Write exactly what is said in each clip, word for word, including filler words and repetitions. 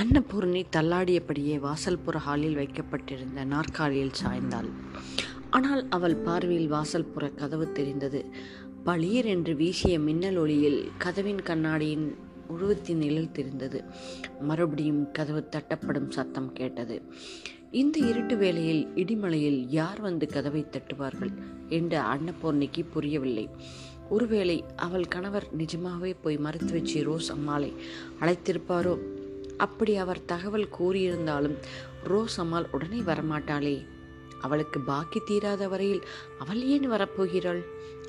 அன்னபூரணி தள்ளாடியபடியே வாசல்புற ஹாலில் வைக்கப்பட்டிருந்த நாற்காலியில் சாய்ந்தாள். ஆனால் அவள் பார்வையில் வாசல்புற கதவு தெரிந்தது. பளீர் என்று வீசிய மின்னல் ஒளியில் கதவின் கண்ணாடியின் உருவத்தின் நிழல் தெரிந்தது. மறுபடியும் கதவு தட்டப்படும் சத்தம் கேட்டது. இந்த இருட்டு வேளையில் இடிமலையில் யார் வந்து கதவை தட்டுவார்கள் என்று அன்னபூர்ணிக்கு புரியவில்லை. ஒருவேளை அவள் கணவர் நிஜமாகவே போய் மருத்துவச்சி ரோஸ் அம்மாளை அழைத்திருப்பாரோ? அப்படி அவர் தகவல் கூறியிருந்தாலும் ரோஸ் அம்மாள் உடனே வரமாட்டாளே. அவளுக்கு பாக்கி தீராத வரையில் அவள் ஏன் வரப்போகிறாள்?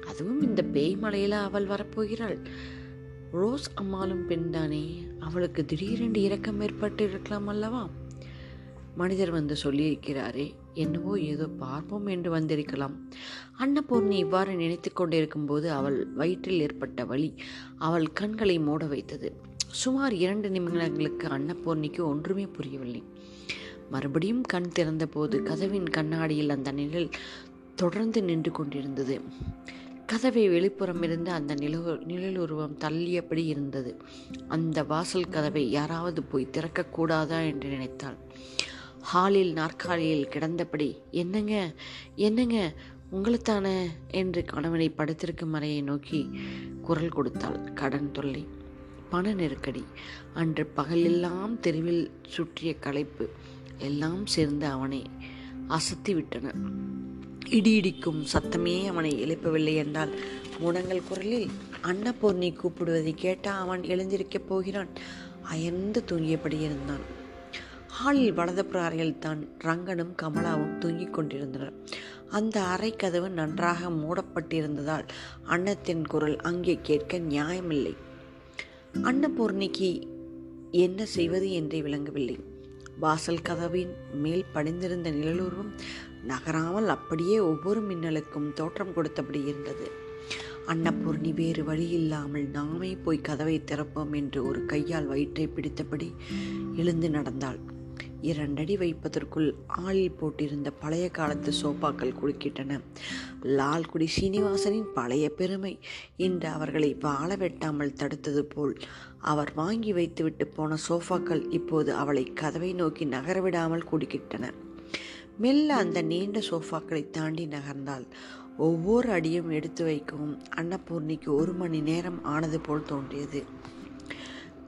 அதுவும் இந்த பேய்மலையில அவள் வரப்போகிறாள். ரோஸ் அம்மாளும் பெண்தானே, அவளுக்கு திடீரென்று இரக்கம் ஏற்பட்டு இருக்கலாம் அல்லவா? மனிதர் வந்து சொல்லியிருக்கிறாரே, என்னவோ ஏதோ பார்ப்போம் என்று வந்திருக்கலாம். அன்னபூர்ணி இவ்வாறு நினைத்து கொண்டிருக்கும் போது அவள் வயிற்றில் ஏற்பட்ட வலி அவள் கண்களை மூட வைத்தது. சுமார் இரண்டு நிமிடங்களுக்கு அன்னபூர்ணிக்கு ஒன்றுமே புரியவில்லை. மறுபடியும் கண் திறந்த போது கதவின் கண்ணாடியில் அந்த நிழல் தொடர்ந்து நின்று கொண்டிருந்தது. கதவை வெளிப்புறம் இருந்து அந்த நிழல் நிழல் உருவம் தள்ளியபடி இருந்தது. அந்த வாசல் கதவை யாராவது போய் திறக்கக்கூடாதா என்று நினைத்தாள். ஹாலில் நாற்காலியில் கிடந்தபடி, என்னங்க என்னங்க உங்களைத்தானே என்று கணவனை படுத்திருக்கும் அறையை நோக்கி குரல் கொடுத்தாள். கடன் தொல்லை, பண நெருக்கடி, அன்று பகலெல்லாம் தெருவில் சுற்றிய களைப்பு எல்லாம் சேர்ந்து அவனை அசத்தி விட்டன. இடி இடிக்கும் சத்தமே அவனை எழுப்பவில்லை என்றால் மூடங்கள் குரலில் அன்னபூர்ணி கூப்பிடுவதை கேட்டா அவன் எழுந்திருக்கப் போகிறான். அயர்ந்து தூங்கியபடி இருந்தான். ஹாலில் வலதுபுற அறையில் தான் ரங்கனும் கமலாவும் தூங்கிக் கொண்டிருந்தனர். அந்த அறை கதவு நன்றாக மூடப்பட்டிருந்ததால் அன்னத்தின் குரல் அங்கே கேட்க நியாயமில்லை. அன்னபூர்ணிக்கு என்ன செய்வது என்றே விளங்கவில்லை. வாசல் கதவின் மேல் படிந்திருந்த நிழலுருவம் நகராமல் அப்படியே ஒவ்வொரு மின்னலுக்கும் தோற்றம் கொடுத்தபடி இருந்தது. அன்னபூர்ணி வேறு வழியில்லாமல் நாமே போய் கதவை திறப்போம் என்று ஒரு கையால் வயிற்றை பிடித்தபடி எழுந்து நடந்தாள். இரண்டடி வைப்பதற்குள் ஆளில் போட்டிருந்த பழைய காலத்து சோபாக்கள் குறுக்கிட்டன. லால்குடி சீனிவாசனின் பழைய பெருமை இன்று அவர்களை வாழ வெட்டாமல் தடுத்தது போல் அவர் வாங்கி வைத்துவிட்டு போன சோஃபாக்கள் இப்போது அவளை கதவை நோக்கி நகரவிடாமல் குறுக்கிட்டன. மெல்ல அந்த நீண்ட சோஃபாக்களை தாண்டி நகர்ந்தாள். ஒவ்வொரு அடியும் எடுத்து வைக்கவும் அன்னபூர்ணிக்கு ஒரு மணி நேரம் ஆனது போல் தோன்றியது.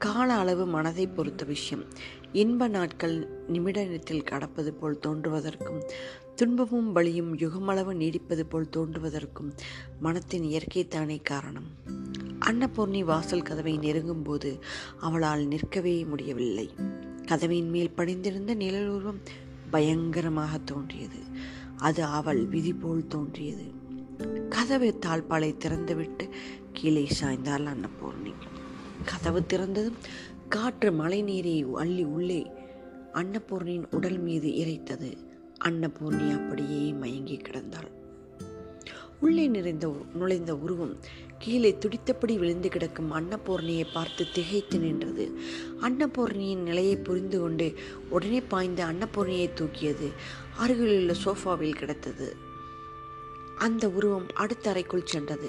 கால அளவு மனதை பொறுத்த விஷயம். இன்ப நாட்கள் நிமிடத்தில் கடப்பது போல் தோன்றுவதற்கும் துன்பமும் வலியும் யுகமளவு நீடிப்பது போல் தோன்றுவதற்கும் மனத்தின் இயற்கைத்தானே காரணம். அன்னபூர்ணி வாசல் கதவை நெருங்கும் போது அவளால் நிற்கவே முடியவில்லை. கதவின் மேல் படிந்திருந்த நிழலுருவம் பயங்கரமாக தோன்றியது. அது அவள் விதி போல் தோன்றியது. கதவு தாழ்பாலை திறந்துவிட்டு கீழே சாய்ந்தாள் அன்னபூர்ணி. கதவு திறந்ததும் காற்று மழை நீரை அள்ளி உள்ளே அன்னபூர்ணியின் உடல் மீது இறைத்தது. அன்னபூர்ணி அப்படியே மயங்கி கிடந்தாள். உள்ளே நிறைந்த நுழைந்த உருவம் கீழே துடித்தபடி விழுந்து கிடக்கும் அன்னபூர்ணியை பார்த்து திகைத்து நின்றது. அன்னபூர்ணியின் நிலையை புரிந்து கொண்டு உடனே பாய்ந்து அன்னபூர்ணியை தூக்கியது. அருகிலுள்ள சோஃபாவில் கிடந்தது. அந்த உருவம் அடுத்த அறைக்குள் சென்றது.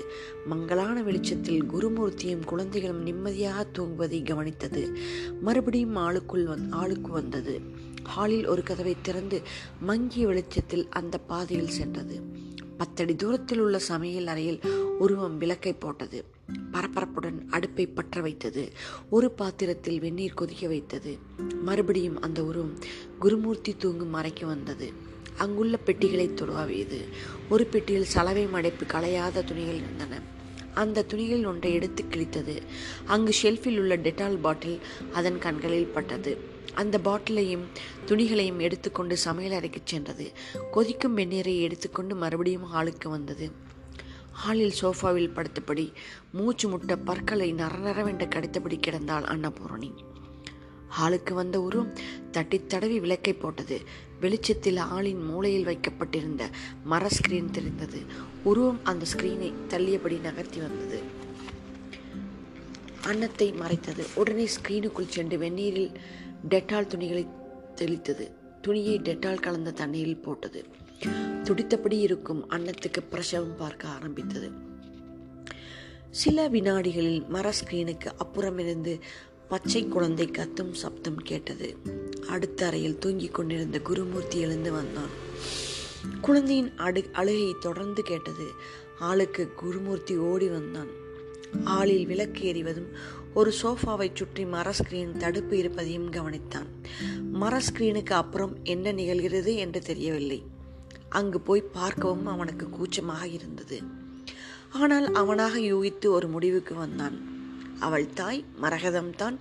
மங்கலான வெளிச்சத்தில் குருமூர்த்தியும் குழந்தைகளும் நிம்மதியாக தூங்குவதை கவனித்தது. மறுபடியும் ஆளுக்குள் வந் ஆளுக்கு வந்தது. ஹாலில் ஒரு கதவை திறந்து மங்கிய வெளிச்சத்தில் அந்த பாதையில் சென்றது. பத்தடி தூரத்தில் உள்ள சமையல் அறையில் உருவம் விளக்கை போட்டது. பரபரப்புடன் அடுப்பை பற்ற வைத்தது. ஒரு பாத்திரத்தில் வெந்நீர் கொதிக்க வைத்தது. மறுபடியும் அந்த உருவம் குருமூர்த்தி தூங்கும் அறைக்கு வந்தது. அங்குள்ள பெட்டிகளை துளாவியது. ஒரு பெட்டியில் சலவை மடைப்பு களையாத துணிகள் இருந்தன. அந்த துணிகள் ஒன்றை எடுத்து கிழித்தது. அங்கு ஷெல்ஃபில் உள்ள டெட்டால் பாட்டில் அதன் கண்களில் பட்டது. அந்த பாட்டிலையும் துணிகளையும் எடுத்துக்கொண்டு சமையல் அறைக்கு சென்றது. கொதிக்கும் வெந்நீரை எடுத்துக்கொண்டு மறுபடியும் ஹாலுக்கு வந்தது. ஹாலில் சோஃபாவில் படுத்தபடி மூச்சு முட்ட பற்களை நரநரவென்று கடித்தபடி கிடந்தாள் அன்னபூரணி. ஹாலுக்கு வந்த உருவம் தட்டி தடவி விளக்கை போட்டது. வெளிச்சத்தில் ஆளின் மூளையில் வைக்கப்பட்டிருந்த மர ஸ்கிரீன் தெரிந்தது. உருவம் அந்த ஸ்கிரீனை தள்ளியபடி நகர்த்தி வந்தது. அன்னத்தை மறைத்தது. உடனே ஸ்கிரீனுக்குள் சென்று வெந்நீரில் டெட்டால் துணிகளை தெளித்தது. துணியை டெட்டால் கலந்த தண்ணீரில் போட்டது. துடித்தபடி இருக்கும் அன்னத்துக்கு பிரசவம் பார்க்க ஆரம்பித்தது. சில வினாடிகளில் மர ஸ்கிரீனுக்கு அப்புறமிருந்து பச்சை குழந்தை கத்தும் சப்தம் கேட்டது. அடுத்த அறையில் தூங்கிக் கொண்டிருந்த குருமூர்த்தி எழுந்து வந்தான். குழந்தையின் அடு அழுகை தொடர்ந்து கேட்டது. ஆளுக்கு குருமூர்த்தி ஓடி வந்தான். ஆளில் விளக்கு எறிவதும் ஒரு சோஃபாவை சுற்றி மரஸ்கிரீன் தடுப்பு இருப்பதையும் கவனித்தான். மரஸ்கிரீனுக்கு அப்புறம் என்ன நிகழ்கிறது என்று தெரியவில்லை. அங்கு போய் பார்க்கவும் அவனுக்கு கூச்சமாக இருந்தது. ஆனால் அவனாக யூகித்து ஒரு முடிவுக்கு வந்தான். அவள் தாய் மரகதம்தான்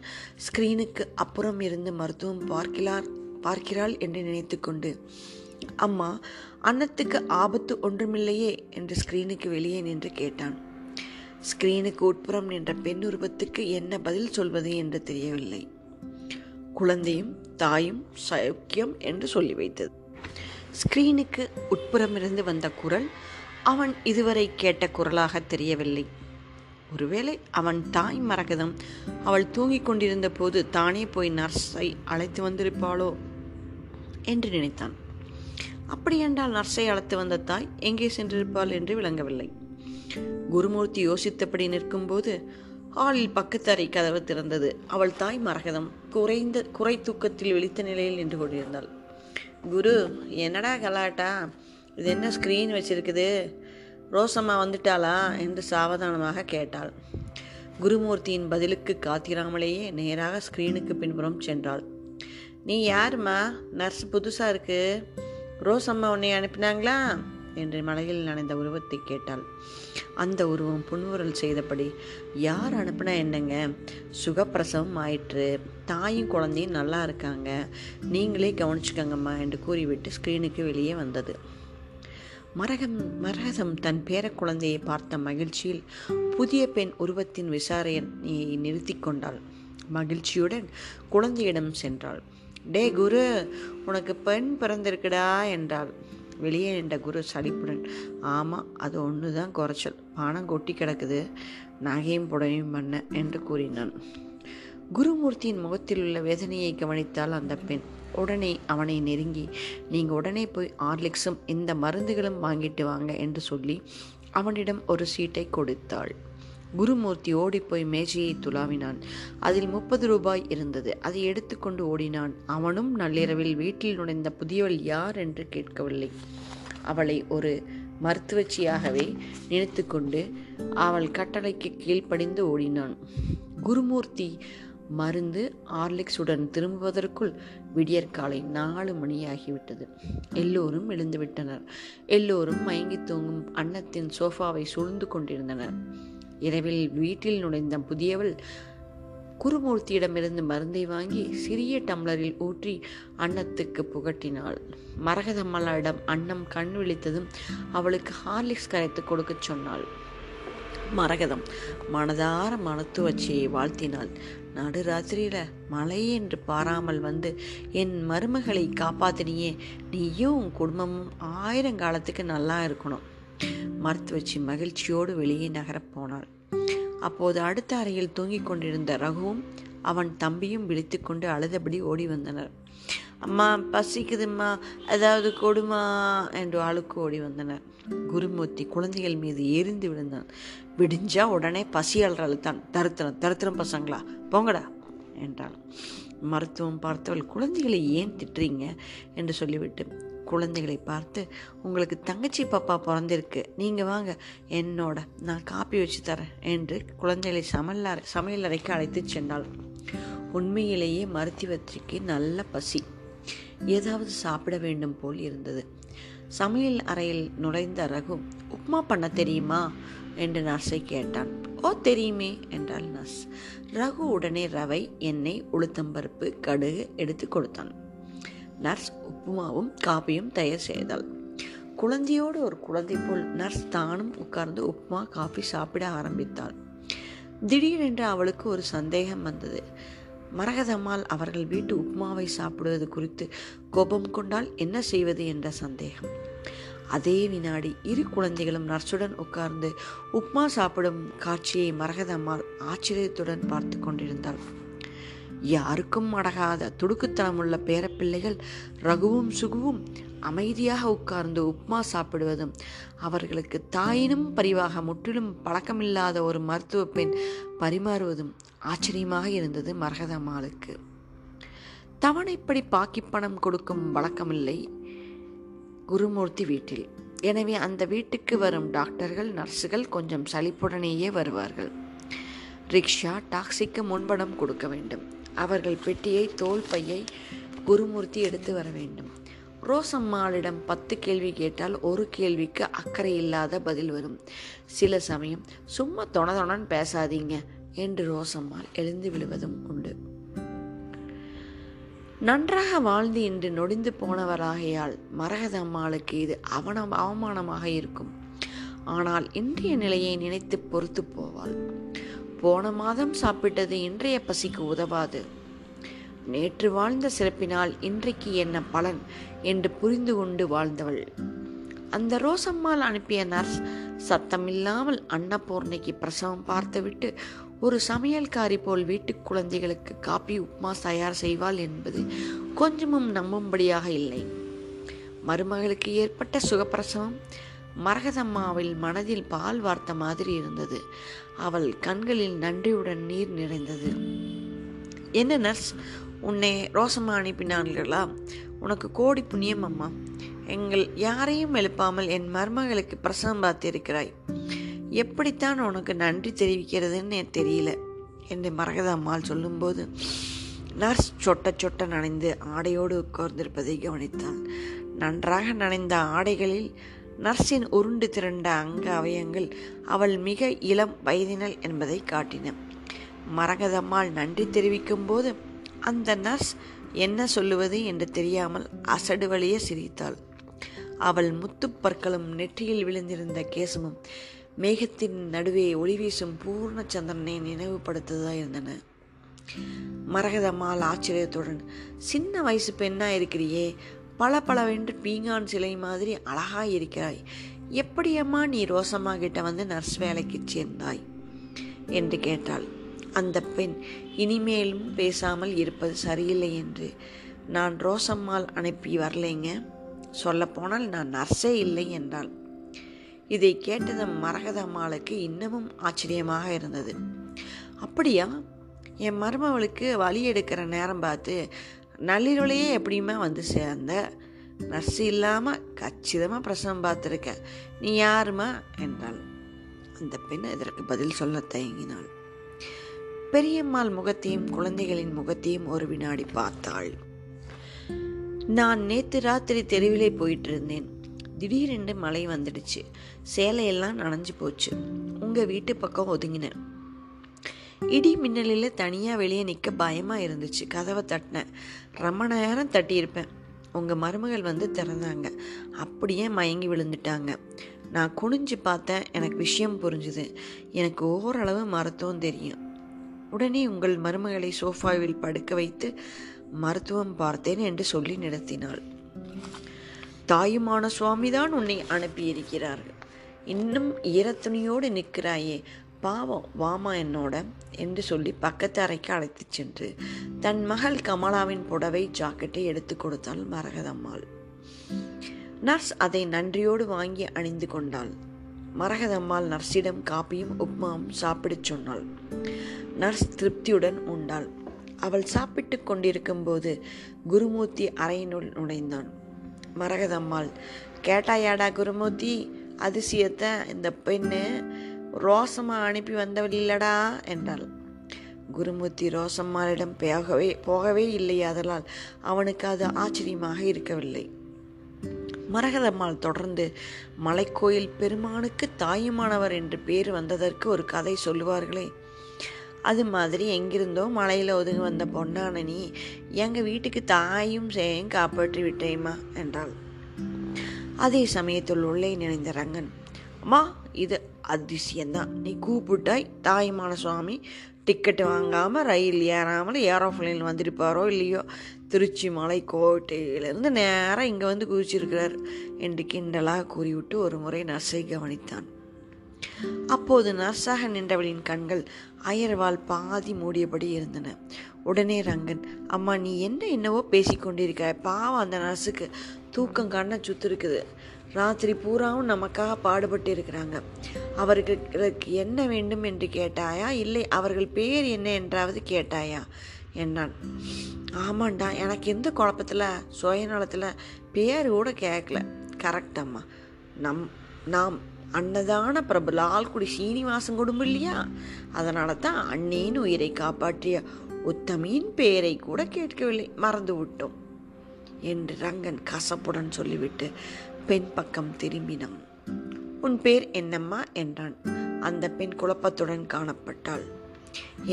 ஸ்கிரீனுக்கு அப்புறம் இருந்து மருத்துவம் பார்க்கிறார் பார்க்கிறாள் என்று நினைத்து கொண்டு, அம்மா, அன்னத்துக்கு ஆபத்து ஒன்றுமில்லையே என்று ஸ்கிரீனுக்கு வெளியே நின்று கேட்டான். ஸ்கிரீனுக்கு உட்புறம் நின்ற பெண் உருவத்துக்கு என்ன பதில் சொல்வது என்று தெரியவில்லை. குழந்தையும் தாயும் சௌக்கியம் என்று சொல்லி வைத்தது. ஸ்கிரீனுக்கு உட்புறமிருந்து வந்த குரல் அவன் இதுவரை கேட்ட குரலாக தெரியவில்லை. ஒருவேளை அவன் தாய் மரகதம் அவள் தூங்கிக் கொண்டிருந்த போது தானே போய் நர்ஸை அழைத்து வந்திருப்பாளோ என்று நினைத்தான். அப்படியென்றால் நர்ஸை அழைத்து வந்த தாய் எங்கே சென்றிருப்பாள் என்று விளங்கவில்லை. குருமூர்த்தி யோசித்தபடி நிற்கும்போது ஆளில் பக்கத்தறை கதவு திறந்தது. அவள் தாய் மரகதம் குறைந்த குறை தூக்கத்தில் விழித்த நிலையில் நின்று கொண்டிருந்தாள். குரு, என்னடா கலாட்டா, இது என்ன ஸ்க்ரீன் வச்சிருக்குது, ரோசம்மா வந்துட்டாளா என்று சாவதானமாக கேட்டாள். குருமூர்த்தியின் பதிலுக்கு காத்திராமலேயே நேராக ஸ்க்ரீனுக்கு பின்புறம் சென்றாள். நீ யாருமா? நர்ஸ் புதுசாக இருக்கு, ரோசம்மா உன்னை அனுப்பினாங்களா என்று மலையில் நனைந்த உருவத்தை கேட்டாள். அந்த உருவம் புன்முறுவல் செய்தபடி, யார் அனுப்புனா என்னங்க, சுகப்பிரசவம் ஆயிற்று, தாயும் குழந்தையும் நல்லா இருக்காங்க, நீங்களே கவனிச்சுக்கங்கம்மா என்று கூறிவிட்டு ஸ்க்ரீனுக்கு வெளியே வந்தது. மரகம் மரகதம் தன் பேர குழந்தையை பார்த்த மகிழ்ச்சியில் புதிய பெண் உருவத்தின் விசாரணையை நிறுத்தி கொண்டாள். மகிழ்ச்சியுடன் குழந்தையிடம் சென்றாள். டே குரு, உனக்கு பெண் பிறந்திருக்குடா என்றாள். வெளியே நின்ற குரு சலிப்புடன், ஆமாம், அது ஒன்று தான் குறைச்சல், பானம் கொட்டி கிடக்குது, நகையும் புடவையும் பண்ண என்று கூறினான். குருமூர்த்தியின் முகத்தில் உள்ள வேதனையை கவனித்தாள் அந்த பெண். உடனே அவனை நெருங்கி, நீங்கள் உடனே போய் ஆர்லிக்ஸும் இந்த மருந்துகளும் வாங்கிட்டு வாங்க என்று சொல்லி அவனிடம் ஒரு சீட்டை கொடுத்தாள். குருமூர்த்தி ஓடிப்போய் மேஜையை துளாவினான். அதில் முப்பது ரூபாய் இருந்தது. அதை எடுத்துக்கொண்டு ஓடினான். அவனும் நள்ளிரவில் வீட்டில் நுழைந்த புதியவள் யார் என்று கேட்கவில்லை. அவளை ஒரு மருத்துவச்சியாகவே நினைத்து கொண்டு அவள் கட்டளைக்கு கீழ்ப்படிந்து ஓடினான். குருமூர்த்தி மருந்து ஆர்லிக்ஸுடன் திரும்புவதற்குள் விடியற்காலை நாலு மணியாகிவிட்டது. எல்லோரும் எழுந்துவிட்டனர். எல்லோரும் மயங்கி தூங்கும் அன்னத்தின் சோஃபாவை சூழ்ந்து கொண்டிருந்தனர். இரவில் வீட்டில் நுழைந்த புதியவள் குருமூர்த்தியிடமிருந்து மருந்தை வாங்கி சிறிய டம்ளரில் ஊற்றி அன்னத்துக்கு புகட்டினாள். மரகதம்மலாரிடம் அன்னம் கண் விழித்ததும் அவளுக்கு ஹார்லிக்ஸ் கரைத்து கொடுக்க சொன்னாள். மரகதம் மனதார மருத்துவச்சியை வாழ்த்தினாள். நடுராத்திரியில் மழை என்று பாராமல் வந்து என் மருமகளை காப்பாத்தினியே, நீயும் உன் குடும்பமும் ஆயிரங்காலத்துக்கு நல்லா இருக்கணும். மருத்துவச்சி மகிழ்ச்சியோடு வெளியே நகரப் போனாள். அப்போது அடுத்த அறையில் தூங்கிக் கொண்டிருந்த ரகுவும் அவன் தம்பியும் விழித்து கொண்டு அழுதபடி ஓடி வந்தனர். அம்மா பசிக்குதும்மா, ஏதாவது கொடுமா என்று ஆளுக்கு ஓடி வந்தனர். குருமூர்த்தி குழந்தைகள் மீது எரிந்து விழுந்தான். விடிஞ்சா உடனே பசியாளர் அழுத்தான். தருத்திரம் தருத்திரம் பசங்களா, போங்கடா என்றாள். மருத்துவம் பார்த்தவள், குழந்தைகளை ஏன் திட்டுறீங்க என்று சொல்லிவிட்டு குழந்தைகளை பார்த்து, உங்களுக்கு தங்கச்சி பாப்பா பிறந்திருக்கு, நீங்கள் வாங்க என்னோட, நான் காப்பி வச்சு தரேன் என்று குழந்தைகளை சமையல் சமையல் அறைக்கு அழைத்து சென்றாள். உண்மையிலேயே மருத்துவத்திற்கு நல்ல பசி, ஏதாவது சாப்பிட வேண்டும் போல் இருந்தது. சமையல் அறையில் நுழைந்த ரகு, உப்புமா பண்ண தெரியுமா என்று நர்ஸை கேட்டான். ஓ, தெரியுமே என்றாள் நர்ஸ். ரகு உடனே ரவை, எண்ணெய், உளுத்தம்பருப்பு, கடுகு எடுத்து கொடுத்தான். நர்ஸ் உப்புமாவும் காபியும் தயார் செய்தாள். குழந்தையோடு ஒரு குழந்தை போல் நர்ஸ் தானும் உட்கார்ந்து உப்புமா காபி சாப்பிட ஆரம்பித்தாள். திடீரென்று அவளுக்கு ஒரு சந்தேகம் வந்தது. மரகதம்மாள் அவர்கள் வீட்டு உப்புமாவை சாப்பிடுவது குறித்து கோபம் கொண்டால் என்ன செய்வது என்ற சந்தேகம். அதே வினாடி இரு குழந்தைகளும் நர்ஸுடன் உட்கார்ந்து உப்புமா சாப்பிடும் காட்சியை மரகதம்மாள் ஆச்சரியத்துடன் பார்த்து கொண்டிருந்தாள். யாருக்கும் அடகாத துடுக்குத்தனமுள்ள பேரப்பிள்ளைகள் ரகுவும் சுகுவும் அமைதியாக உட்கார்ந்து உப்மா சாப்பிடுவதும் அவர்களுக்கு தாயினும் பரிவாக முற்றிலும் பழக்கமில்லாத ஒரு மருத்துவ பெண் பரிமாறுவதும் ஆச்சரியமாக இருந்தது மரகதம்மாளுக்கு. தவணைப்படி பாக்கி பணம் கொடுக்கும் வழக்கமில்லை குருமூர்த்தி வீட்டில். எனவே அந்த வீட்டுக்கு வரும் டாக்டர்கள் நர்ஸுகள் கொஞ்சம் சலிப்புடனேயே வருவார்கள். ரிக்ஷா டாக்ஸிக்கு முன்பணம் கொடுக்க வேண்டும். அவர்கள் பெட்டியை தோல் பையை குருமூர்த்தி எடுத்து வர வேண்டும். ரோசம்மாளிடம் பத்து கேள்வி கேட்டால் ஒரு கேள்விக்கு அக்கறை இல்லாத பதில் வரும். சில சமயம் சும்மா தொணதொணன் பேசாதீங்க என்று ரோசம்மாள் எழுந்து விழுவதும் உண்டு. நன்றாக வாழ்ந்து இன்று நொடிந்து போனவராகையால் மரகதம்மாளுக்கு இது அவனம் அவமானமாக இருக்கும். ஆனால் இன்றைய நிலையை நினைத்து பொறுத்து போவாள். போன மாதம் சாப்பிட்டது இன்றைய பசிக்கு உதவாது. நேற்று வாழ்ந்த சிறப்பினால் இன்றைக்கு என்ன பலன் என்று புரிந்து கொண்டு வாழ்ந்தவள் அந்த ரோசம்மாள். அனுப்பிய நர்ஸ் சத்தமில்லாமல் அன்னபூர்ணைக்கு பிரசவம் பார்த்துவிட்டு ஒரு சமையல்காரி போல் வீட்டு குழந்தைகளுக்கு காப்பி உப்மா தயார் செய்வாள் என்பது கொஞ்சமும் நம்பும்படியாக இல்லை. மருமகளுக்கு ஏற்பட்ட சுகப்பிரசவம் மரகதம்மாவில் மனதில் பால் வார்த்த மாதிரி இருந்தது. அவள் கண்களில் நன்றியுடன் நீர் நிறைந்தது. என்ன நர்ஸ், உன்னை ரோசம்மா அனுப்பினார்களா? உனக்கு கோடி புண்ணியம் அம்மா. எங்கள் யாரையும் எழுப்பாமல் என் மருமகளுக்கு பிரசவம் பார்த்திருக்கிறாய். எப்படித்தான் உனக்கு நன்றி தெரிவிக்கிறதுன்னு தெரியல என்று மரகதம்மாள் சொல்லும்போது நர்ஸ் சொட்ட சொட்ட நனைந்து ஆடையோடு உட்கார்ந்திருப்பதை கவனித்தாள். நன்றாக நனைந்த ஆடைகளில் நர்ஸின் உருண்டு திரண்ட அங்க அவயங்கள் அவள் மிக இளம் வயதினள் என்பதை காட்டின. மரகதம்மாள் நன்றி தெரிவிக்கும் போது அந்த நர்ஸ் என்ன சொல்லுவது என்று தெரியாமல் அசடு வழியே சிரித்தாள். அவள் முத்துப்பற்களும் நெற்றியில் விழுந்திருந்த கேசமும் மேகத்தின் நடுவே ஒளிவீசும் பூர்ண சந்திரனை நினைவுபடுத்ததாக இருந்தன. மரகதம்மாள் ஆச்சரியத்துடன், சின்ன வயசு பெண்ணா இருக்கிறியே, பல பலவென்று பீங்கான் சிலை மாதிரி அழகாய் இருக்கிறாய். எப்படியம்மா நீ ரோசம்மா கிட்ட வந்து நர்ஸ் வேலைக்கு சேர்ந்தாய் என்று கேட்டாள். அந்த பெண் இனிமேலும் பேசாமல் இருப்பது சரியில்லை என்று, நான் ரோசம்மாள் அனுப்பி வரலைங்க, சொல்லப்போனால் நான் நர்ஸே இல்லை என்றாள். இதை கேட்டதும் மரகதம்மாளுக்கு இன்னமும் ஆச்சரியமாக இருந்தது. அப்படியா, என் மருமவளுக்கு வழி எடுக்கிற நேரம் பார்த்து நள்ளிரவுலையே எப்படியுமா வந்து சேர்ந்த? நர்ஸு இல்லாமல் கச்சிதமாக பிரசவம் பார்த்துருக்க, நீ யாருமா என்றாள். அந்த பெண் இதற்கு பதில் சொல்ல தயங்கினாள். பெரியம்மாள் முகத்தையும் குழந்தைகளின் முகத்தையும் ஒரு வினாடி பார்த்தாள். நான் நேற்று ராத்திரி தெருவிலே போயிட்டு இருந்தேன். திடீரென்று மழை வந்துடுச்சு, சேலையெல்லாம் நனைஞ்சு போச்சு. உங்கள் வீட்டு பக்கம் ஒதுங்கினேன். இடி மின்னலில் தனியாக வெளியே நிற்க பயமாக இருந்துச்சு. கதவை தட்டினேன். ரொம்ப நேரம் தட்டியிருப்பேன். உங்கள் மருமகள் வந்து திறந்தாங்க. அப்படியே மயங்கி விழுந்துட்டாங்க. நான் குனிஞ்சு பார்த்தேன். எனக்கு விஷயம் புரிஞ்சுது. எனக்கு ஓரளவு மருத்துவம் தெரியும். உடனே உங்கள் மருமகளை சோஃபாவில் படுக்க வைத்து மருத்துவம் பார்த்தேன் என்று சொல்லி நடத்தினாள். தாயுமான சுவாமிதான் உன்னை அனுப்பியிருக்கிறார்கள். இன்னும் ஈரத்துணியோடு நிற்கிறாயே, பாவம் வாமா என்னோட என்று சொல்லி பக்கத்து அறைக்கு அழைத்து சென்று தன் மகள் கமலாவின் புடவை ஜாக்கெட்டை எடுத்து கொடுத்தாள் மரகதம்மாள். நர்ஸ் அதை நன்றியோடு வாங்கி அணிந்து கொண்டாள். மரகதம்மாள் நர்ஸிடம் காப்பியும் உப்மாவும் சாப்பிட சொன்னாள். நர்ஸ் திருப்தியுடன் உண்டாள். அவள் சாப்பிட்டு கொண்டிருக்கும் போது குருமூர்த்தி அறையினுள் நுழைந்தான். மரகதம்மாள், கேட்டாயாடா குருமூர்த்தி அதிசயத்தை, இந்த பெண்ணு ரோசம்மா அனுப்பி வந்தவளில்லடா என்றாள். குருமூர்த்தி ரோசம்மாளிடம் போகவே போகவே இல்லையாதலால் அவனுக்கு அது ஆச்சரியமாக இருக்கவில்லை. மரகதம்மாள் தொடர்ந்து, மலைக்கோயில் பெருமானுக்கு தாயுமானவர் என்று பேர் வந்ததற்கு ஒரு கதை சொல்லுவார்களே, அது மாதிரி எங்கிருந்தோ மலையில் ஒதுங்கி வந்த பொன்னான நீ எங்கள் வீட்டுக்கு தாயும் சேயும் காப்பாற்றி விட்டேம்மா என்றாள். அதே சமயத்தில் உள்ளே நினைந்த ரங்கன், அம்மா இது அதிசயந்தான். நீ கூப்பிட்டாய், தாயுமான சுவாமி டிக்கெட் வாங்காமல் ரயில் ஏறாமல் ஏரோஃப்ளைனில் வந்திருப்பாரோ இல்லையோ, திருச்சி மலை கோட்டையிலிருந்து நேராக இங்கே வந்து குதிச்சிருக்கிறார் என்று கிண்டலாக கூறிவிட்டு ஒரு முறை நர்ஸை கவனித்தான். அப்போது நர்ஸாக நின்றவளின் கண்கள் அயர்வால் பாதி மூடியபடி இருந்தன. உடனே ரங்கன், அம்மா நீ என்ன என்னவோ பேசிக்கொண்டிருக்க, பாவம் அந்த நர்ஸுக்கு தூக்கம் கண்ண சுத்து இருக்குது, ராத்திரி பூராவும் நமக்காக பாடுபட்டு இருக்கிறாங்க, அவர்களுக்கு என்ன வேண்டும் என்று கேட்டாயா, இல்லை அவர்கள் பேர் என்ன என்றாவது கேட்டாயா என்னான். ஆமாண்டா, எனக்கு எந்த குழப்பத்தில் சுயநலத்தில் பேர் கூட கேட்கல. கரெக்டம்மா, நம் நாம் அன்னதான பிரபு லால்குடி சீனிவாசன் குடும்பம் இல்லையா, அதனால தான் அண்ணேன்னு உயிரை காப்பாற்றிய உத்தமியின் பெயரை கூட கேட்கவில்லை, மறந்து விட்டோம் என்று ரங்கன் கசப்புடன் சொல்லிவிட்டு பெண் பக்கம் திரும்பினான். உன் பேர் என்னம்மா என்றான். அந்த பெண் குழப்பத்துடன் காணப்பட்டாள்.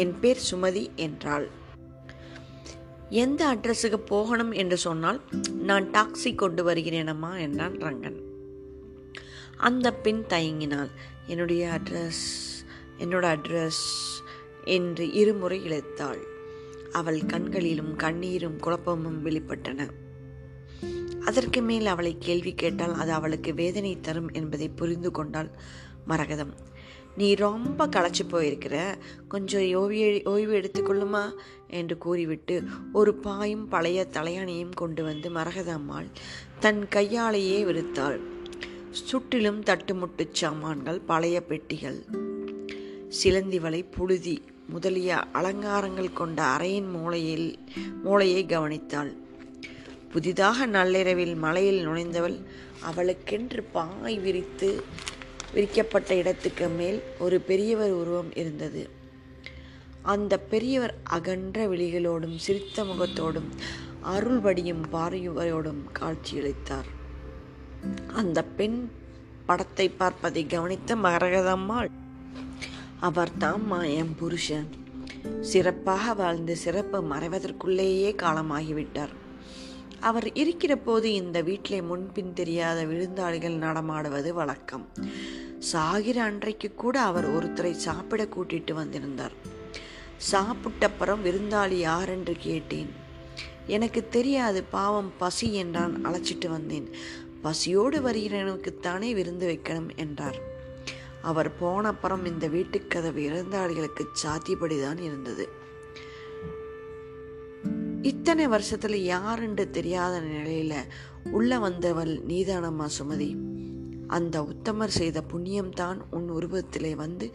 என் பேர் சுமதி என்றாள். எந்த அட்ரஸுக்கு போகணும் என்று சொன்னால் நான் டாக்ஸி கொண்டு வருகிறேனம்மா என்றான் ரங்கன். அந்த பெண் தயங்கினாள். என்னுடைய அட்ரஸ் என்னோட அட்ரஸ் என்று இருமுறை இழைத்தாள். அவள் கண்களிலும் கண்ணீரும் குழப்பமும் வெளிப்பட்டன. அதற்கு மேல் அவளை கேள்வி கேட்டால் அது அவளுக்கு வேதனை தரும் என்பதை புரிந்து கொண்டாள் மரகதம். நீ ரொம்ப களைச்சி போயிருக்கிற, கொஞ்சம் ஓய்வு ஓய்வு எடுத்துக்கொள்ளுமா என்று கூறிவிட்டு ஒரு பாயும் பழைய தலையணையும் கொண்டு வந்து மரகதம்மாள் தன் கையாலேயே விரித்தாள். சுற்றிலும் தட்டுமுட்டு சாமான்கள், பழைய பெட்டிகள், சிலந்தி வலை, புழுதி முதலிய அலங்காரங்கள் கொண்ட அறையின் மூளையில் மூளையை கவனித்தாள். புதிதாக நள்ளிரவில் மலையில் நுழைந்தவள் அவளுக்கென்று பாய் விரித்து விரிக்கப்பட்ட இடத்துக்கு மேல் ஒரு பெரியவர் உருவம் இருந்தது. அந்த பெரியவர் அகன்ற விழிகளோடும் சிரித்த முகத்தோடும் அருள்படியும் பார்வையோடும் காட்சியளித்தார். அந்த பெண் படத்தை பார்ப்பதை கவனித்த மரகதம்மாள், அவர் தாம்மா என் புருஷன், சிறப்பாக வாழ்ந்து சிறப்பு மறைவதற்குள்ளேயே காலமாகிவிட்டார். அவர் இருக்கிற போது இந்த வீட்டிலே முன்பின் தெரியாத விருந்தாளிகள் நடமாடுவது வழக்கம். சாகிற அன்றைக்கு கூட அவர் ஒருத்தரை சாப்பிட கூட்டிட்டு வந்திருந்தார். சாப்பிட்டப்புறம் விருந்தாளி யார் என்று கேட்டேன். எனக்கு தெரியாது, பாவம் பசி என்றான், அழைச்சிட்டு வந்தேன். பசியோடு வருகிறவனுக்குத்தானே விருந்து வைக்கணும் என்றார். அவர் போனப்புறம் இந்த வீட்டுக்கதவு விருந்தாளிகளுக்கு சாத்தியபடிதான் இருந்தது. இத்தனை வருஷத்துல யாருண்டு தெரியாத நிலையில உள்ள வந்தவள் நீதானம்மா சுமதி. அந்த உத்தமர் செய்த புண்ணியம்தான் உன் உருவத்திலே வந்து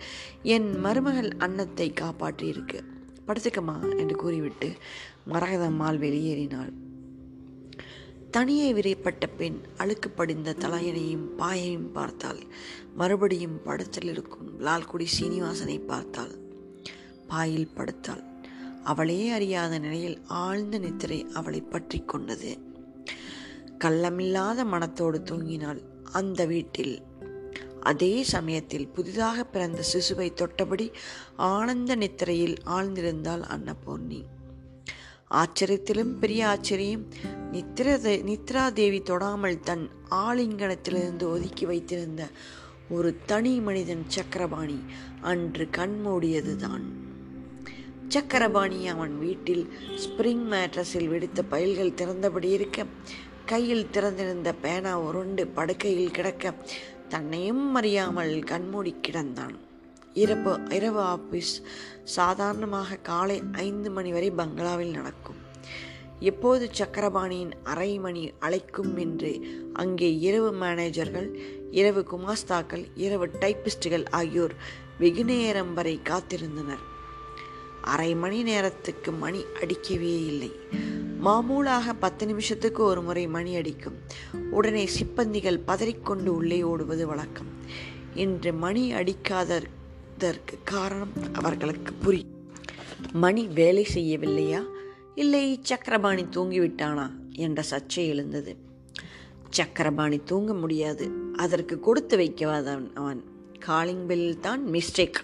என் மருமகள் அன்னத்தை காப்பாற்றி இருக்கு, படுத்துக்கம்மா என்று கூறிவிட்டு மரகதம்மாள் வெளியேறினாள். தனியே விரைப்பட்ட பெண் அழுக்கு படிந்த தலையணையும் பாயையும் பார்த்தாள். மறுபடியும் படுத்தலில் இருக்கும் லால்குடி சீனிவாசனை பார்த்தாள். பாயில் படுத்தாள். அவளே அறியாத நிலையில் ஆழ்ந்த நித்திரை அவளை பற்றி கொண்டது. கள்ளமில்லாத மனத்தோடு தூங்கினாள் அந்த வீட்டில். அதே சமயத்தில் புதிதாக பிறந்த சிசுவை தொட்டபடி ஆனந்த நித்திரையில் ஆழ்ந்திருந்தாள் அன்னபூர்ணி. ஆச்சரியத்திலும் பெரிய ஆச்சரியம், நித்ர நித்ரா தேவி தொடாமல் தன் ஆலிங்கனத்திலிருந்து ஒதுக்கி வைத்திருந்த ஒரு தனி மனிதன் சக்கரபாணி அன்று கண்மூடியதுதான். சக்கரபாணி அவன் வீட்டில் ஸ்பிரிங் மேட்ரஸில் வெடித்த பைல்கள் திறந்தபடி இருக்க, கையில் திறந்திருந்த பேனா உருண்டு படுக்கையில் கிடக்க, தன்னையும் அறியாமல் கண்மூடி கிடந்தான். இரவு இரவு ஆபீஸ் சாதாரணமாக காலை ஐந்து மணி வரை பங்களாவில் நடக்கும். எப்போது சக்கரபாணியின் அரை மணி அழைக்கும் என்று அங்கே இரவு மேனேஜர்கள், இரவு குமாஸ்தாக்கள், இரவு டைப்பிஸ்டுகள் ஆகியோர் வெகுநேரம் வரை காத்திருந்தனர். அரை மணி நேரத்துக்கு மணி அடிக்கவே இல்லை. மாமூலாக பத்து நிமிஷத்துக்கு ஒரு முறை மணி அடிக்கும். உடனே சிப்பந்திகள் பதறிக்கொண்டு உள்ளே ஓடுவது வழக்கம். இன்று மணி அடிக்காததற்கு காரணம் அவர்களுக்கு புரி. மணி வேலை செய்யவில்லையா, இல்லை சக்கரபாணி தூங்கிவிட்டானா என்ற சர்ச்சை எழுந்தது. சக்கரபாணி தூங்க முடியாது, அதற்கு கொடுத்து வைக்கவாதவன் அவன். காலிங் பெல்லில் தான் மிஸ்டேக்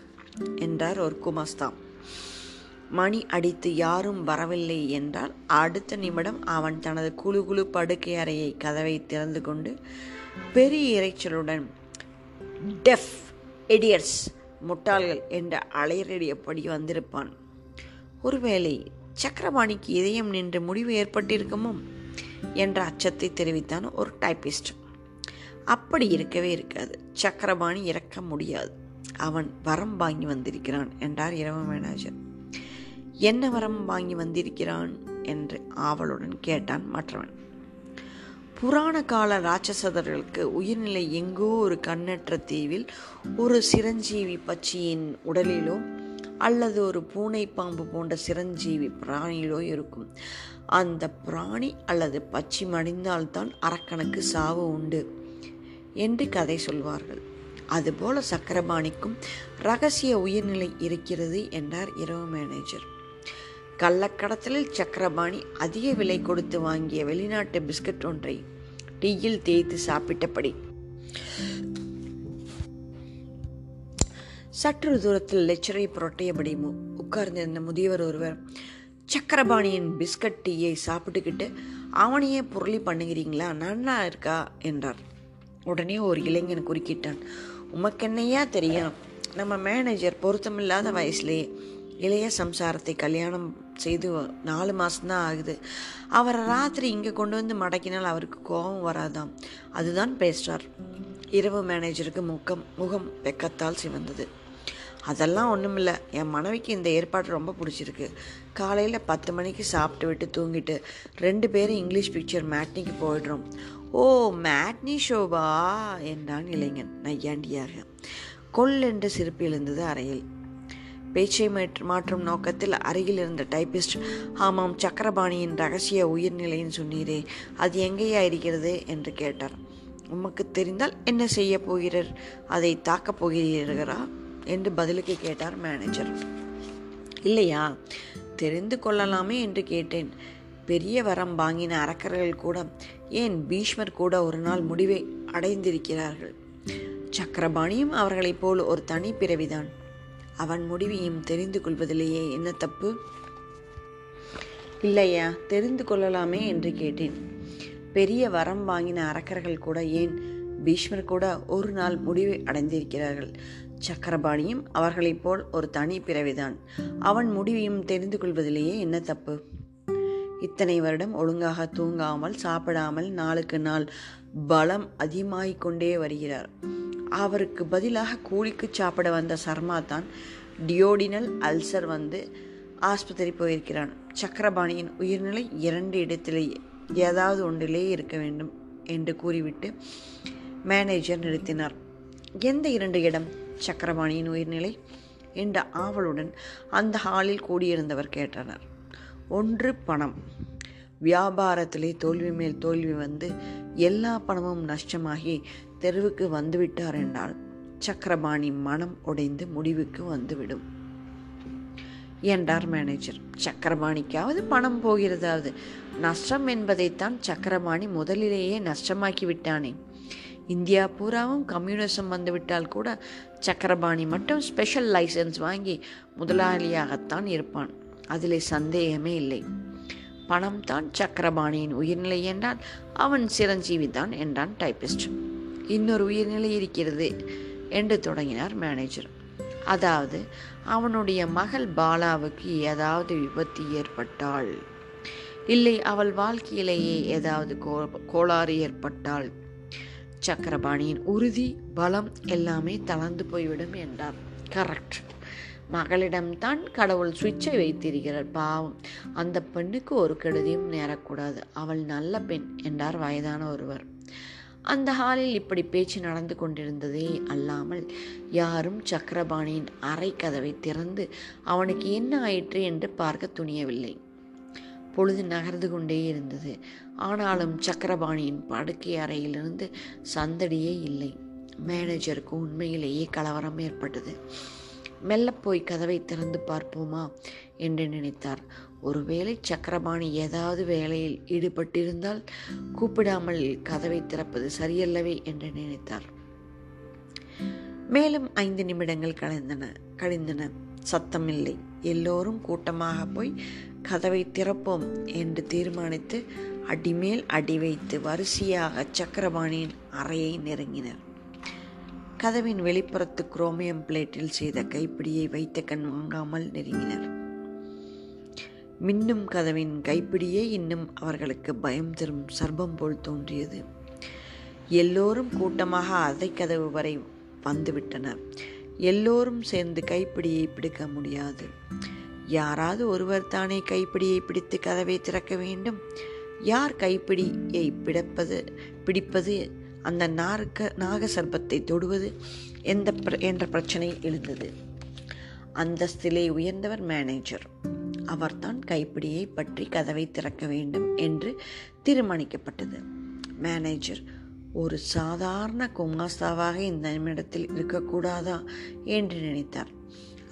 என்றார் ஒரு குமாஸ்தா. மணி அடித்து யாரும் வரவில்லை என்றால் அடுத்த நிமிடம் அவன் தனது குழு குழு படுக்கை அறையை கதவை திறந்து கொண்டு பெரிய இறைச்சலுடன் டெஃப் எடியர்ஸ் முட்டாள்கள் என்று அலையடியபடி வந்திருப்பான். ஒருவேளை சக்கரபாணிக்கு இதயம் நின்று முடிவு ஏற்பட்டிருக்குமோ என்ற அச்சத்தை தெரிவித்தான் ஒரு டைப்பிஸ்ட். அப்படி இருக்கவே இருக்காது. சக்கரபாணி இறக்க முடியாது, அவன் வரம் வாங்கி வந்திருக்கிறான் என்றார் இரவு மேனேஜர். என்ன வரம் வாங்கி வந்திருக்கிறான் என்று ஆவலுடன் கேட்டான் மற்றவன். புராண கால ராட்சசர்களுக்கு உயிர்நிலை எங்கோ ஒரு கண்ணற்ற தீவில் ஒரு சிரஞ்சீவி பச்சியின் உடலிலோ அல்லது ஒரு பூனை பாம்பு போன்ற சிரஞ்சீவி பிராணியிலோ இருக்கும். அந்த பிராணி அல்லது பச்சி மடிந்தால்தான் அரக்கனுக்கு சாவு உண்டு என்று கதை சொல்வார்கள். அதுபோல சக்கரபாணிக்கும் இரகசிய உயிர்நிலை இருக்கிறது என்றார் இரவு மேனேஜர். கள்ளக்கடத்தலில் சக்கரபாணி அதிக விலை கொடுத்து வாங்கிய வெளிநாட்டு பிஸ்கட் ஒன்றை டீயில் தேய்த்து சாப்பிட்டபடி சற்று தூரத்தில் லெச்சரை புரட்டியபடி உட்கார்ந்திருந்த முதியவர் ஒருவர் சக்கரபாணியின் பிஸ்கட் டீயை சாப்பிட்டுக்கிட்டு அவனையே பொருளி பண்ணுகிறீங்களா, நல்லா இருக்கா என்றார். உடனே ஒரு இளைஞன் குறுக்கிட்டான், உமக்கென்னையா தெரியும், நம்ம மேனேஜர் பொருத்தமில்லாத வயசுலேயே இளைய சம்சாரத்தை கல்யாணம் செய்து நாலு மாதம்தான் ஆகுது. அவரை ராத்திரி இங்கே கொண்டு வந்து மடக்கினால் அவருக்கு கோபம் வராதாம், அதுதான் பேசுகிறார். இரவு மேனேஜருக்கு முகம் முகம் வெக்கத்தால் சிவந்தது. அதெல்லாம் ஒன்றுமில்லை, என் மனைவிக்கு இந்த ஏற்பாடு ரொம்ப பிடிச்சிருக்கு. காலையில் பத்து மணிக்கு சாப்பிட்டு விட்டு தூங்கிட்டு ரெண்டு பேரும் இங்கிலீஷ் பிக்சர் மேட்னிக்கு போயிடுறோம். ஓ, மேட்னி ஷோபா என்றான் இளைஞன் நையாண்டியாக. கொல்லென்று சிரிப்பு எழுந்தது அறையில். பேச்சை மாற்றும் நோக்கத்தில் அருகில் இருந்த டைப்பிஸ்ட், ஆமாம், சக்கரபாணியின் ரகசிய உயிர்நிலைன்னு சொன்னீரே, அது எங்கேயா இருக்கிறது என்று கேட்டார். உமக்கு தெரிந்தால் என்ன செய்ய போகிறீர், அதை தாக்கப் போகிறீர்களா என்று பதிலுக்கு கேட்டார் மேனேஜர். இல்லையா, தெரிந்து கொள்ளலாமே என்று கேட்டேன். பெரிய வரம் வாங்கின அரக்கர்கள் கூட, ஏன் பீஷ்மர் கூட ஒரு நாள் முடிவை அடைந்திருக்கிறார்கள். சக்கரபாணியும் அவர்களைப் போல் ஒரு தனி பிறவிதான். அவன் முடிவையும் தெரிந்து கொள்வதிலேயே என்ன தப்பு? இல்லையா, தெரிந்து கொள்ளலாமே என்று கேட்டேன். பெரிய வரம் வாங்கின அரக்கர்கள் கூட, ஏன் பீஷ்மர் கூட ஒரு நாள் முடிவை அடைந்திருக்கிறார்கள். சக்கரபாணியும் அவர்களைப் போல் ஒரு தனி பிறவிதான். அவன் முடிவையும் தெரிந்து கொள்வதிலேயே என்ன தப்பு? இத்தனை வருடம் ஒழுங்காக தூங்காமல் சாப்பிடாமல் நாளுக்கு நாள் பலம் அதிகமாகிக் கொண்டே வருகிறார். அவருக்கு பதிலாக கூலிக்கு சாப்பிட வந்த சர்மா தான் டியோடினல் அல்சர் வந்து ஆஸ்பத்திரி போயிருக்கிறான். சக்கரபாணியின் உயிர்நிலை இரண்டு இடத்திலேயே ஏதாவது ஒன்றிலே இருக்க வேண்டும் என்று கூறிவிட்டு மேனேஜர் நிறுத்தினார். எந்த இரண்டு இடம் சக்கரபாணியின் உயிர்நிலை என்ற ஆவலுடன் அந்த ஹாலில் கூடியிருந்தவர் கேட்டனர். ஒன்று பணம். வியாபாரத்திலே தோல்வி மேல் தோல்வி வந்து எல்லா பணமும் நஷ்டமாகி தெருவுக்கு வந்துவிட்டார் என்றால் சக்கரபாணி மனம் உடைந்து முடிவுக்கு வந்துவிடும் என்றார் மேனேஜர். சக்கரபாணிக்காவது பணம் போகிறதாவது, நஷ்டம் என்பதைத்தான் சக்கரபாணி முதலிலேயே நஷ்டமாக்கி விட்டானே. இந்தியா பூராவும் கம்யூனிசம் வந்துவிட்டால் கூட சக்கரபாணி மட்டும் ஸ்பெஷல் லைசன்ஸ் வாங்கி முதலாளியாகத்தான் இருப்பான், அதில் சந்தேகமே இல்லை. பணம் தான் சக்கரபாணியின் உயிர்நிலை என்றால் அவன் சிரஞ்சீவி தான் என்றான் டைப்பிஸ்ட். இன்னொரு உயிர்நிலை இருக்கிறது என்று தொடங்கினார் மேனேஜர். அதாவது அவனுடைய மகள் பாலாவுக்கு ஏதாவது விபத்து ஏற்பட்டால், இல்லை அவள் வாழ்க்கையிலேயே ஏதாவது கோ கோளாறு ஏற்பட்டால் சக்கரபாணியின் உறுதி பலம் எல்லாமே தளர்ந்து போய்விடும் என்றார். கரெக்ட், மகளிடம்தான் கடவுள் சுவிட்சை வைத்திருக்கிறார். பாவம், அந்த பெண்ணுக்கு ஒரு கெடுதியும் நேரக்கூடாது, அவள் நல்ல பெண் என்றார் வயதான ஒருவர். அந்த ஹாலில் இப்படி பேச்சு நடந்து கொண்டிருந்ததே அல்லாமல் யாரும் சக்கரபாணியின் அறை கதவை திறந்து அவனுக்கு என்ன ஆயிற்று என்று பார்க்க துணியவில்லை. பொழுது நகர்ந்து கொண்டே இருந்தது. ஆனாலும் சக்கரபாணியின் படுக்கை அறையிலிருந்து சந்தடியே இல்லை. மேனேஜருக்கு உண்மையிலேயே கலவரம் ஏற்பட்டது. மெல்ல போய் கதவை திறந்து பார்ப்போமா என்று நினைத்தார். ஒருவேளை சக்கரபாணி ஏதாவது வேலையில் ஈடுபட்டிருந்தால் கூப்பிடாமல் கதவை திறப்பது சரியல்லவே என்று நினைத்தார். மேலும் ஐந்து நிமிடங்கள் கழிந்தன கழிந்தன சத்தமில்லை. எல்லோரும் கூட்டமாக போய் கதவை திறப்போம் என்று தீர்மானித்து அடிமேல் அடி வைத்து வரிசையாக சக்கரபாணியின் அறையை நெருங்கினர். கதவின் வெளிப்புறத்து குரோமியம் பிளேட்டில் செய்த கைப்பிடியை வைத்த கண் வாங்காமல் நெருங்கினர். மின்னும் கதவின் கைப்பிடியே இன்னும் அவர்களுக்கு பயம் தரும் சர்பம் போல் தோன்றியது. எல்லோரும் கூட்டமாக அறைக்கதவு வரை வந்துவிட்டனர். எல்லோரும் சேர்ந்து கைப்பிடியை பிடிக்க முடியாது. யாராவது ஒருவர் தானே கைப்பிடியை பிடித்து கதவை திறக்க வேண்டும். யார் கைப்பிடியை பிடிப்பது பிடிப்பது அந்த நாக நாக சர்ப்பத்தை தொடுவது எந்த என்ற பிரச்சனை எழுந்தது. அந்தஸ்திலே உயர்ந்தவர் மேனேஜர். அவர்தான் கைப்பிடியை பற்றி கதவை திறக்க வேண்டும் என்று தீர்மானிக்கப்பட்டது. மேனேஜர், ஒரு சாதாரண குமாஸ்தாவாக இந்த நிமிடத்தில் இருக்கக்கூடாதா என்று நினைத்தார்.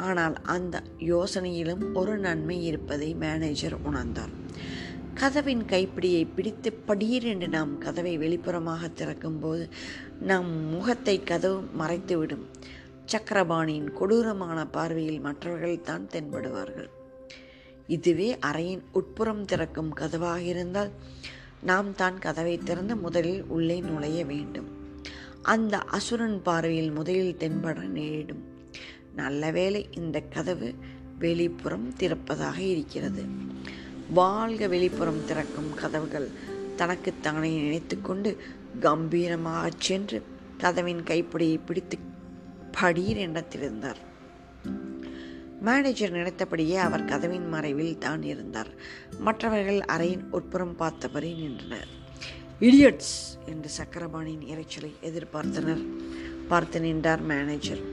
ஆனால் அந்த யோசனையிலும் ஒரு நன்மை இருப்பதை மேனேஜர் உணர்ந்தார். கதவின் கைப்பிடியை பிடித்து படீரென்று நாம் கதவை வெளிப்புறமாக திறக்கும்போது நம் முகத்தை கதவு மறைத்துவிடும். சக்கரபாணியின் கொடூரமான பார்வையில் மற்றவர்கள்தான் தென்படுவார்கள். இதுவே அறையின் உட்புறம் திறக்கும் கதவாக இருந்தால் நாம் தான் கதவை திறந்து முதலில் உள்ளே நுழைய வேண்டும். அந்த அசுரன் பார்வையில் முதலில் தென்பட நேரிடும். நல்ல வேளை இந்த கதவு வெளிப்புறம் திறப்பதாக இருக்கிறது. வாழ்க வெளிப்புறம் திறக்கும் கதவுகள், தனக்குத்தானே நினைத்து கொண்டு கம்பீரமாக சென்று கதவின் கைப்பிடியை பிடித்து படீர் என்றிருந்தார். மேனேஜர் நினைத்தபடியே அவர் கதவின் மறைவில் தான் இருந்தார். மற்றவர்கள் அறையின் உட்புறம் பார்த்தபடி நின்றனர். இடியட்ஸ் என்று சக்கரபாணியின் இறைச்சலை எதிர்பார்த்தனர் பார்த்து நின்றார் மேனேஜர்.